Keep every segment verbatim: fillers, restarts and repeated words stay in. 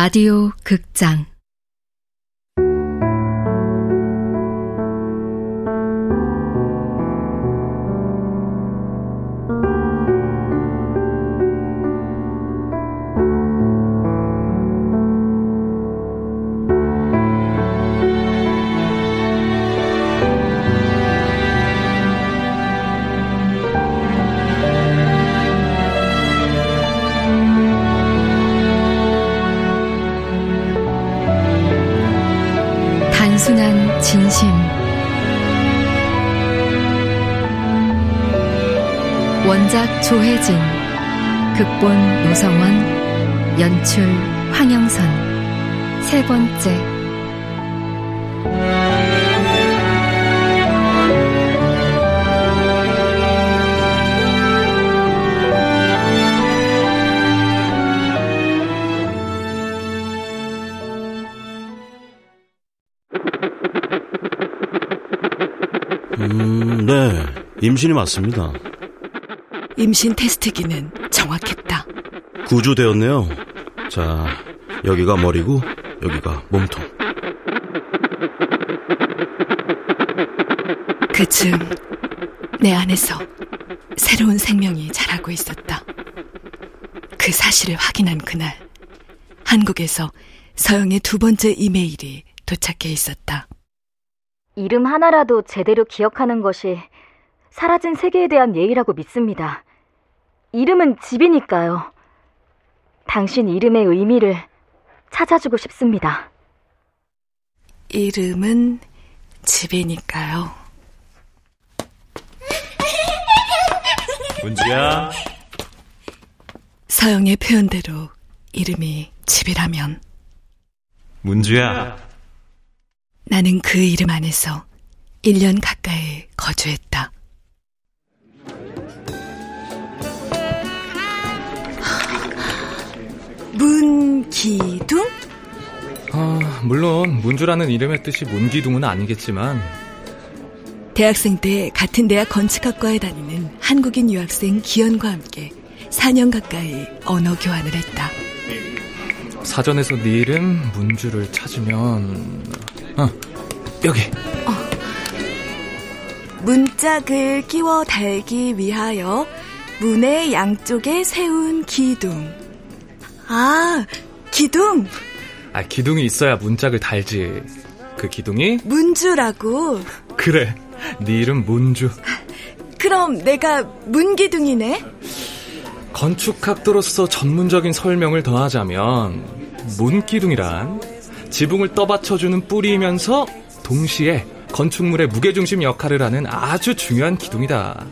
라디오 극장 순한 진심 원작 조혜진 극본 노성원 연출 황영선 세 번째 임신이 맞습니다. 임신 테스트기는 정확했다. 구조되었네요. 자, 여기가 머리고 여기가 몸통. 그쯤 내 안에서 새로운 생명이 자라고 있었다. 그 사실을 확인한 그날 한국에서 서영의 두 번째 이메일이 도착해 있었다. 이름 하나라도 제대로 기억하는 것이 사라진 세계에 대한 예의라고 믿습니다. 이름은 집이니까요. 당신 이름의 의미를 찾아주고 싶습니다. 이름은 집이니까요. 문주야. 서영의 표현대로 이름이 집이라면 문주야. 나는 그 이름 안에서 일 년 가까이 거주했다. 문기둥? 아, 물론 문주라는 이름의 뜻이 문기둥은 아니겠지만 대학생 때 같은 대학 건축학과에 다니는 한국인 유학생 기현과 함께 사 년 가까이 언어 교환을 했다. 사전에서 네 이름 문주를 찾으면 어, 여기 어. 문짝을 끼워 달기 위하여 문의 양쪽에 세운 기둥. 아, 기둥? 아, 기둥이 있어야 문짝을 달지. 그 기둥이? 문주라고. 그래, 네 이름 문주. 그럼 내가 문기둥이네? 건축학도로서 전문적인 설명을 더하자면 문기둥이란 지붕을 떠받쳐주는 뿌리이면서 동시에 건축물의 무게중심 역할을 하는 아주 중요한 기둥이다.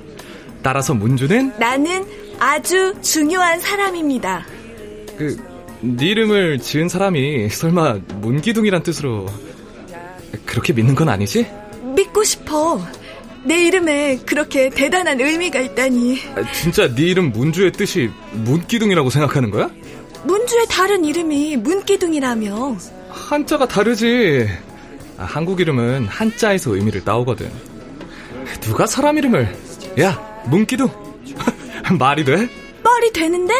따라서 문주는? 나는 아주 중요한 사람입니다. 그, 네 이름을 지은 사람이 설마 문기둥이란 뜻으로 그렇게 믿는 건 아니지? 믿고 싶어. 내 이름에 그렇게 대단한 의미가 있다니. 아, 진짜 네 이름 문주의 뜻이 문기둥이라고 생각하는 거야? 문주의 다른 이름이 문기둥이라며. 한자가 다르지. 아, 한국 이름은 한자에서 의미를 따오거든. 누가 사람 이름을 야, 문기둥 말이 돼? 말이 되는데?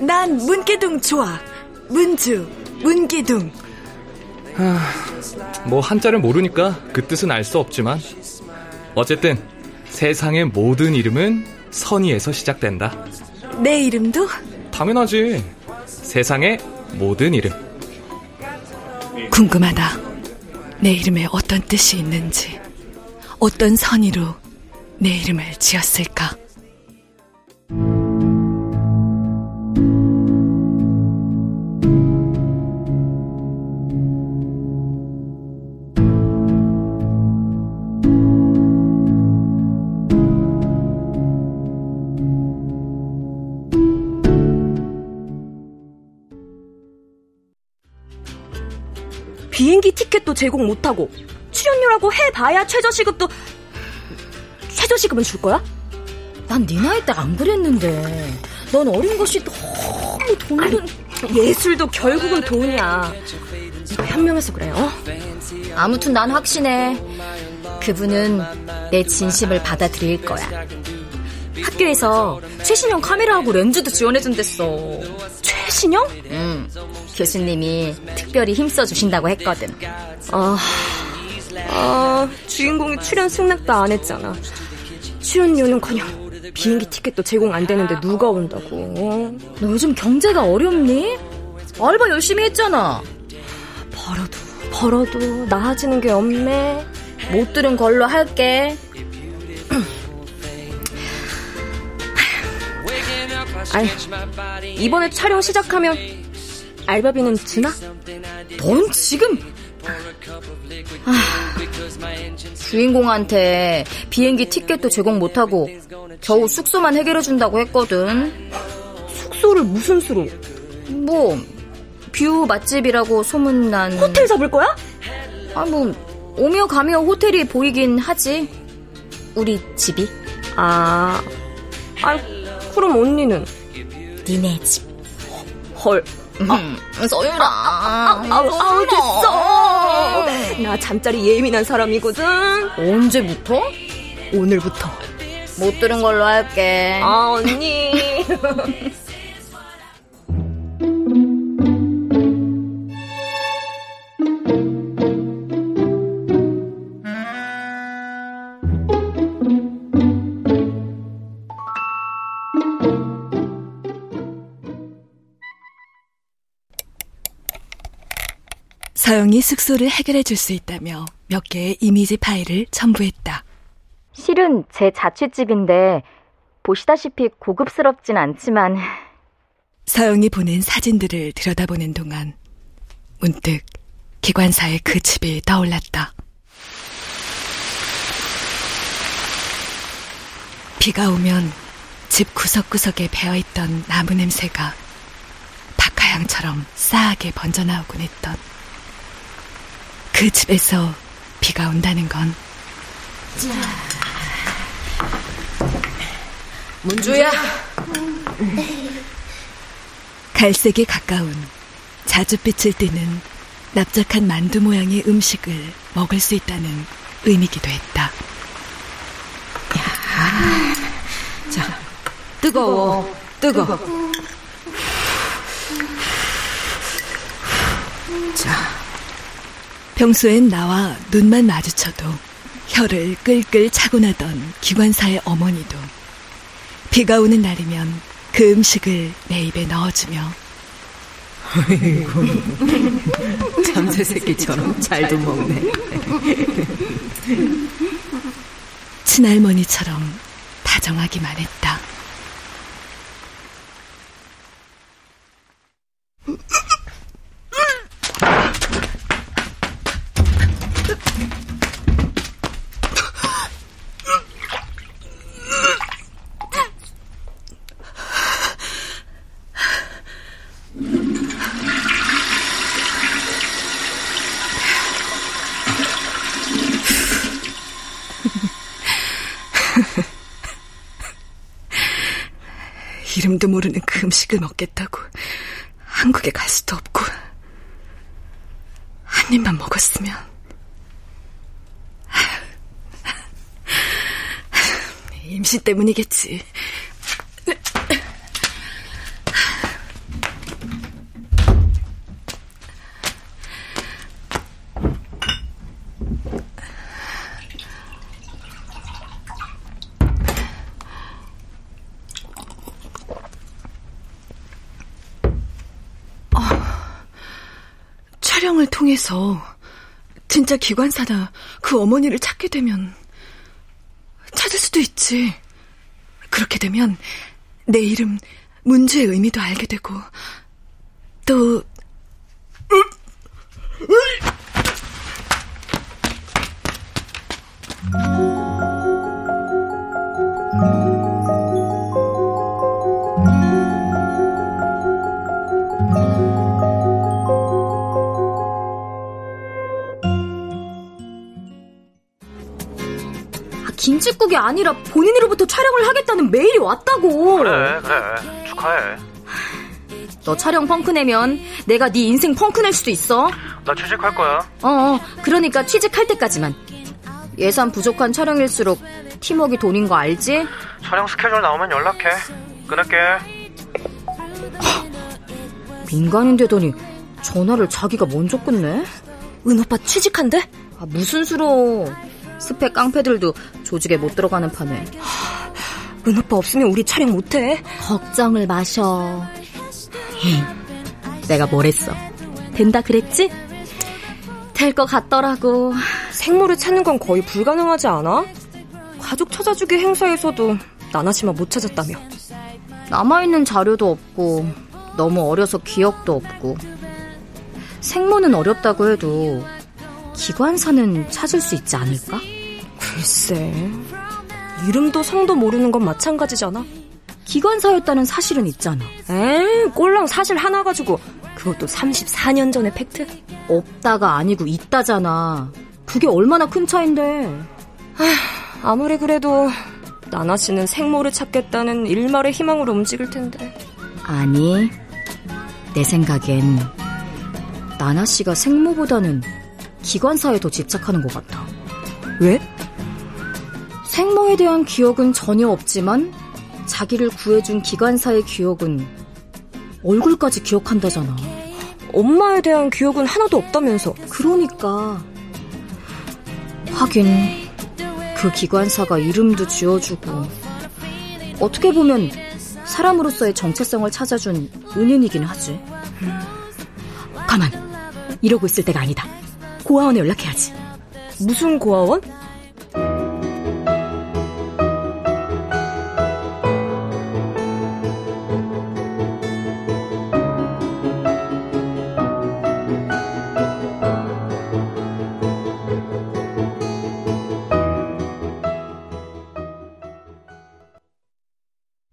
난 문기둥 좋아. 문주, 문기둥. 하, 뭐 한자를 모르니까 그 뜻은 알 수 없지만 어쨌든 세상의 모든 이름은 선의에서 시작된다. 내 이름도? 당연하지. 세상의 모든 이름. 궁금하다. 내 이름에 어떤 뜻이 있는지, 어떤 선의로 내 이름을 지었을까? 비행기 티켓도 제공 못하고 출연료라고 해봐야 최저시급도... 최저시급은 줄 거야? 난 네 나이 때 안 그랬는데. 넌 어린 것이 너무 돈돈... 예술도 결국은 돈이야. 현명해서 그래요. 어? 아무튼 난 확신해. 그분은 내 진심을 받아들일 거야. 학교에서 최신형 카메라하고 렌즈도 지원해준댔어. 최신형? 응. 교수님이 특별히 힘써주신다고 했거든. 어... 아, 주인공이 출연 승낙도 안 했잖아. 출연료는커녕 비행기 티켓도 제공 안 되는데 누가 온다고. 어? 너 요즘 경제가 어렵니? 알바 열심히 했잖아. 벌어도 벌어도 나아지는 게 없네. 못 들은 걸로 할게. 아니, 이번에 촬영 시작하면 알바비는 주나? 넌 지금 아, 주인공한테 비행기 티켓도 제공 못하고 겨우 숙소만 해결해준다고 했거든. 숙소를 무슨 수로? 뭐 뷰 맛집이라고 소문난 호텔 잡을 거야? 아, 뭐 오며 가며 호텔이 보이긴 하지. 우리 집이. 아, 아 그럼 언니는? 니네 집. 헐. 아, 서유라. 아, 아, 아, 아우 됐어. 나 잠자리 예민한 사람이거든. 언제부터? 오늘부터. 못 들은 걸로 할게. 아, 언니. 서영이 숙소를 해결해 줄 수 있다며 몇 개의 이미지 파일을 첨부했다. 실은 제 자취집인데 보시다시피 고급스럽진 않지만. 서영이 보낸 사진들을 들여다보는 동안 문득 기관사의 그 집이 떠올랐다. 비가 오면 집 구석구석에 배어있던 나무 냄새가 박하향처럼 싸하게 번져나오곤 했던 그 집에서 비가 온다는 건. 문주야. 갈색이 가까운 자줏빛을 띠는 납작한 만두 모양의 음식을 먹을 수 있다는 의미기도 했다. 야, 자, 뜨거워, 뜨거워. 뜨거워. 자. 평소엔 나와 눈만 마주쳐도 혀를 끌끌 차고 나던 기관사의 어머니도 비가 오는 날이면 그 음식을 내 입에 넣어주며 아이고 참새 새끼처럼 잘도 먹네. 친할머니처럼 다정하기만 했다. 이름도 모르는 그 음식을 먹겠다고 한국에 갈 수도 없고 한 입만 먹었으면. 임신 때문이겠지. 촬영을 통해서 진짜 기관사나 그 어머니를 찾게 되면 찾을 수도 있지. 그렇게 되면 내 이름 문주의 의미도 알게 되고 또 김칫국이 아니라 본인으로부터 촬영을 하겠다는 메일이 왔다고. 그래 그래 축하해. 너 촬영 펑크 내면 내가 네 인생 펑크 낼 수도 있어. 나 취직할 거야. 어, 그러니까 취직할 때까지만. 예산 부족한 촬영일수록 팀워크가 돈인 거 알지? 촬영 스케줄 나오면 연락해. 끊을게. 민간인되더니 전화를 자기가 먼저 끊네? 은오빠 취직한대? 아, 무슨 수로. 스펙 깡패들도 조직에 못 들어가는 판에. 하, 은오빠 없으면 우리 촬영 못해. 걱정을 마셔. 내가 뭘 했어? 된다 그랬지? 될 것 같더라고. 생물을 찾는 건 거의 불가능하지 않아? 가족 찾아주기 행사에서도 나나씨만 못 찾았다며. 남아있는 자료도 없고 너무 어려서 기억도 없고. 생모는 어렵다고 해도 기관사는 찾을 수 있지 않을까? 글쎄, 이름도 성도 모르는 건 마찬가지잖아. 기관사였다는 사실은 있잖아. 에이, 꼴랑 사실 하나 가지고. 그것도 삼십사 년 전의 팩트? 없다가 아니고 있다잖아. 그게 얼마나 큰 차인데. 아휴, 아무리 그래도 나나씨는 생모를 찾겠다는 일말의 희망으로 움직일 텐데. 아니, 내 생각엔 나나씨가 생모보다는 기관사에 더 집착하는 것 같아. 왜? 생모에 대한 기억은 전혀 없지만 자기를 구해준 기관사의 기억은 얼굴까지 기억한다잖아. 엄마에 대한 기억은 하나도 없다면서. 그러니까. 하긴 그 기관사가 이름도 지어주고 어떻게 보면 사람으로서의 정체성을 찾아준 은인이긴 하지. 음. 가만, 이러고 있을 때가 아니다. 고아원에 연락해야지. 무슨 고아원?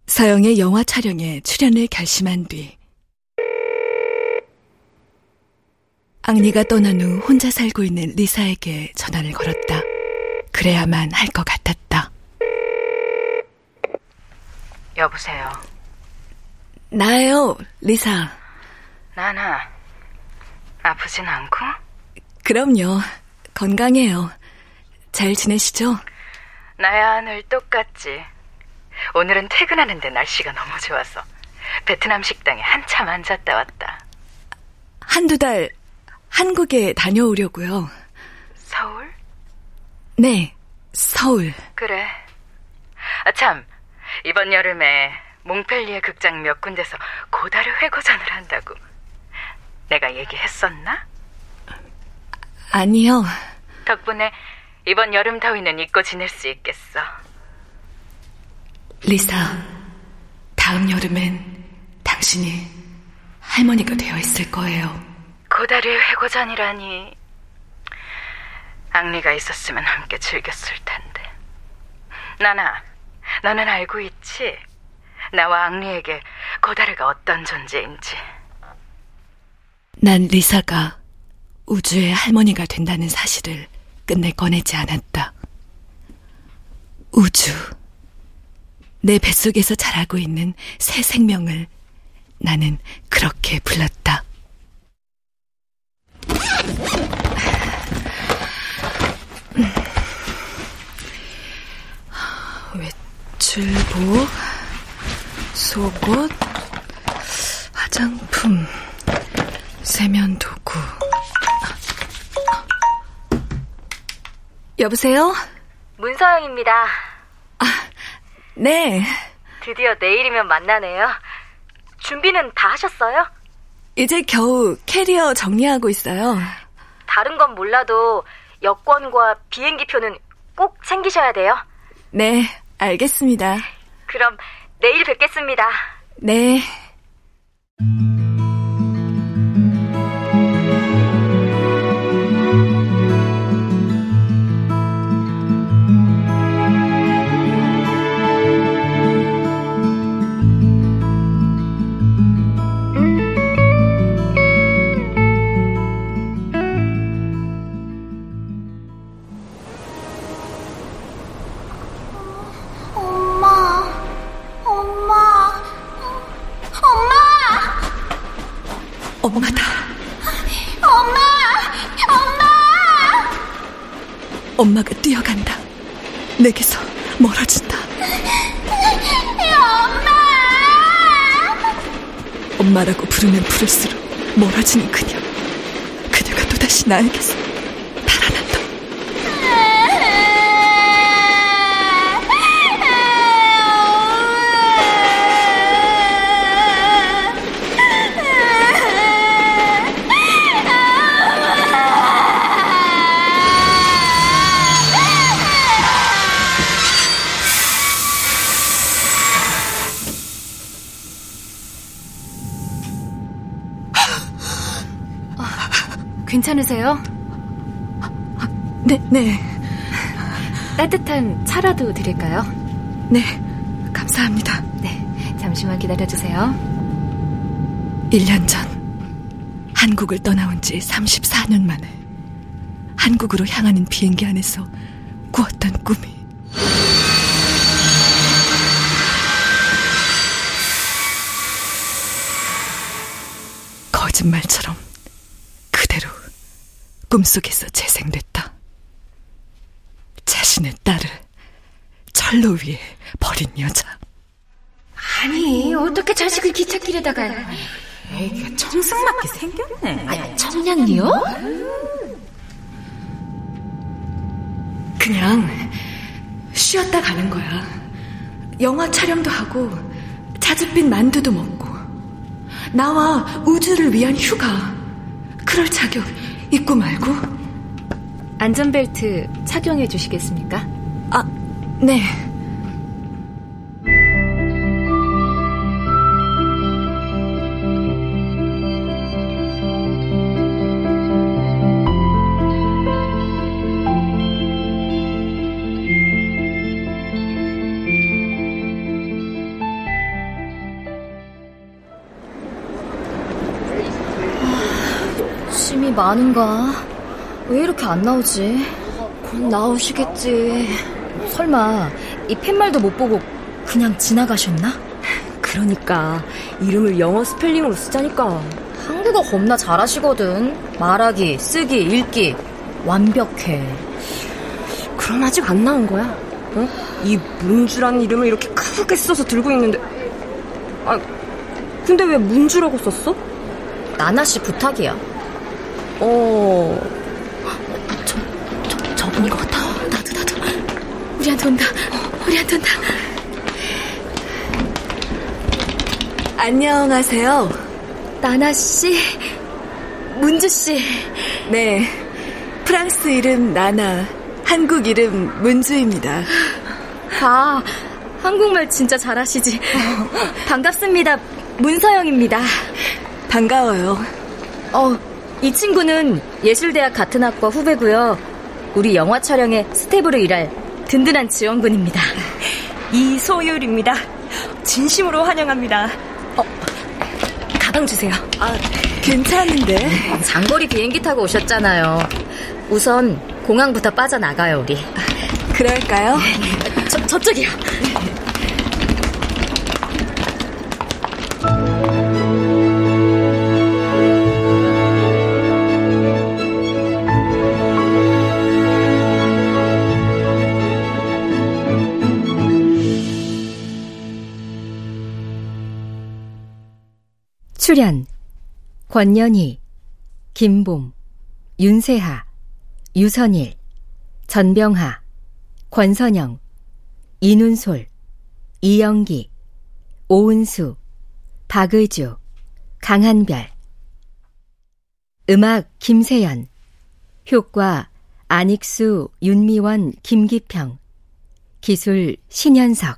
서영의 영화 촬영에 출연을 결심한 뒤 앙리가 떠난 후 혼자 살고 있는 리사에게 전화를 걸었다. 그래야만 할 것 같았다. 여보세요. 나예요, 리사. 나나, 아프진 않고? 그럼요, 건강해요. 잘 지내시죠? 나야 늘 똑같지. 오늘은 퇴근하는데 날씨가 너무 좋아서 베트남 식당에 한참 앉았다 왔다. 한두 달 한국에 다녀오려고요. 서울? 네, 서울. 그래. 아, 참, 이번 여름에 몽펠리에 극장 몇 군데서 고다르 회고전을 한다고. 내가 얘기했었나? 아니요. 덕분에 이번 여름 더위는 잊고 지낼 수 있겠어. 리사, 다음 여름엔 당신이 할머니가 되어 있을 거예요. 고다르 회고전이라니. 앙리가 있었으면 함께 즐겼을 텐데. 나나, 너는 알고 있지? 나와 앙리에게 고다르가 어떤 존재인지. 난 리사가 우주의 할머니가 된다는 사실을 끝내 꺼내지 않았다. 우주, 내 뱃속에서 자라고 있는 새 생명을 나는 그렇게 불렀다. 외출복, 속옷, 화장품, 세면도구. 여보세요? 문서영입니다. 아, 네. 드디어 내일이면 만나네요. 준비는 다 하셨어요? 이제 겨우 캐리어 정리하고 있어요. 다른 건 몰라도 여권과 비행기표는 꼭 챙기셔야 돼요. 네, 알겠습니다. 그럼 내일 뵙겠습니다. 네. 엄마다. 엄마! 엄마! 엄마가 뛰어간다. 내게서 멀어진다. 엄마! 엄마라고 부르면 부를수록 멀어지는 그녀, 그녀가 또다시 나에게서 달아난다. 괜찮으세요? 네, 네. 따뜻한 차라도 드릴까요? 네, 감사합니다. 네, 잠시만 기다려주세요. 일 년 전, 한국을 떠나온 지 삼십사 년 만에 한국으로 향하는 비행기 안에서 꾸었던 꿈이 거짓말처럼 그대로 꿈속에서 재생됐다. 자신의 딸을 철로 위에 버린 여자. 아니, 어떻게 자식을 기찻길에다가. 애가 청승맞게 생겼네. 아니, 청량리요? 그냥 쉬었다 가는 거야. 영화 촬영도 하고 자줏빛 만두도 먹고 나와 우주를 위한 휴가. 그럴 자격 잊고 말고. 안전벨트 착용해 주시겠습니까? 아, 네. 아닌가? 왜 이렇게 안 나오지? 곧 나오시겠지. 설마 이 팻말도 못 보고 그냥 지나가셨나? 그러니까 이름을 영어 스펠링으로 쓰자니까. 한국어 겁나 잘하시거든. 말하기, 쓰기, 읽기 완벽해. 그럼 아직 안 나온 거야? 어? 이 문주라는 이름을 이렇게 크게 써서 들고 있는데. 아, 근데 왜 문주라고 썼어? 나나씨 부탁이야. 어, 저, 저, 저분인 것 같아. 나도, 나도. 우리한테 온다. 우리한테 온다. 안녕하세요. 나나씨, 문주씨. 네. 프랑스 이름 나나, 한국 이름 문주입니다. 아, 한국말 진짜 잘하시지. 반갑습니다. 문서영입니다. 반가워요. 어, 이 친구는 예술대학 같은 학과 후배고요. 우리 영화 촬영에 스텝으로 일할 든든한 지원군입니다. 이소율입니다. 진심으로 환영합니다. 어, 가방 주세요. 아, 괜찮은데. 장거리 비행기 타고 오셨잖아요. 우선 공항부터 빠져나가요, 우리. 그럴까요? 저, 저쪽이요. 출연 권연희, 김봉, 윤세하, 유선일, 전병하, 권선영, 이눈솔, 이영기, 오은수, 박의주, 강한별. 음악 김세연, 효과 안익수, 윤미원, 김기평, 기술 신현석.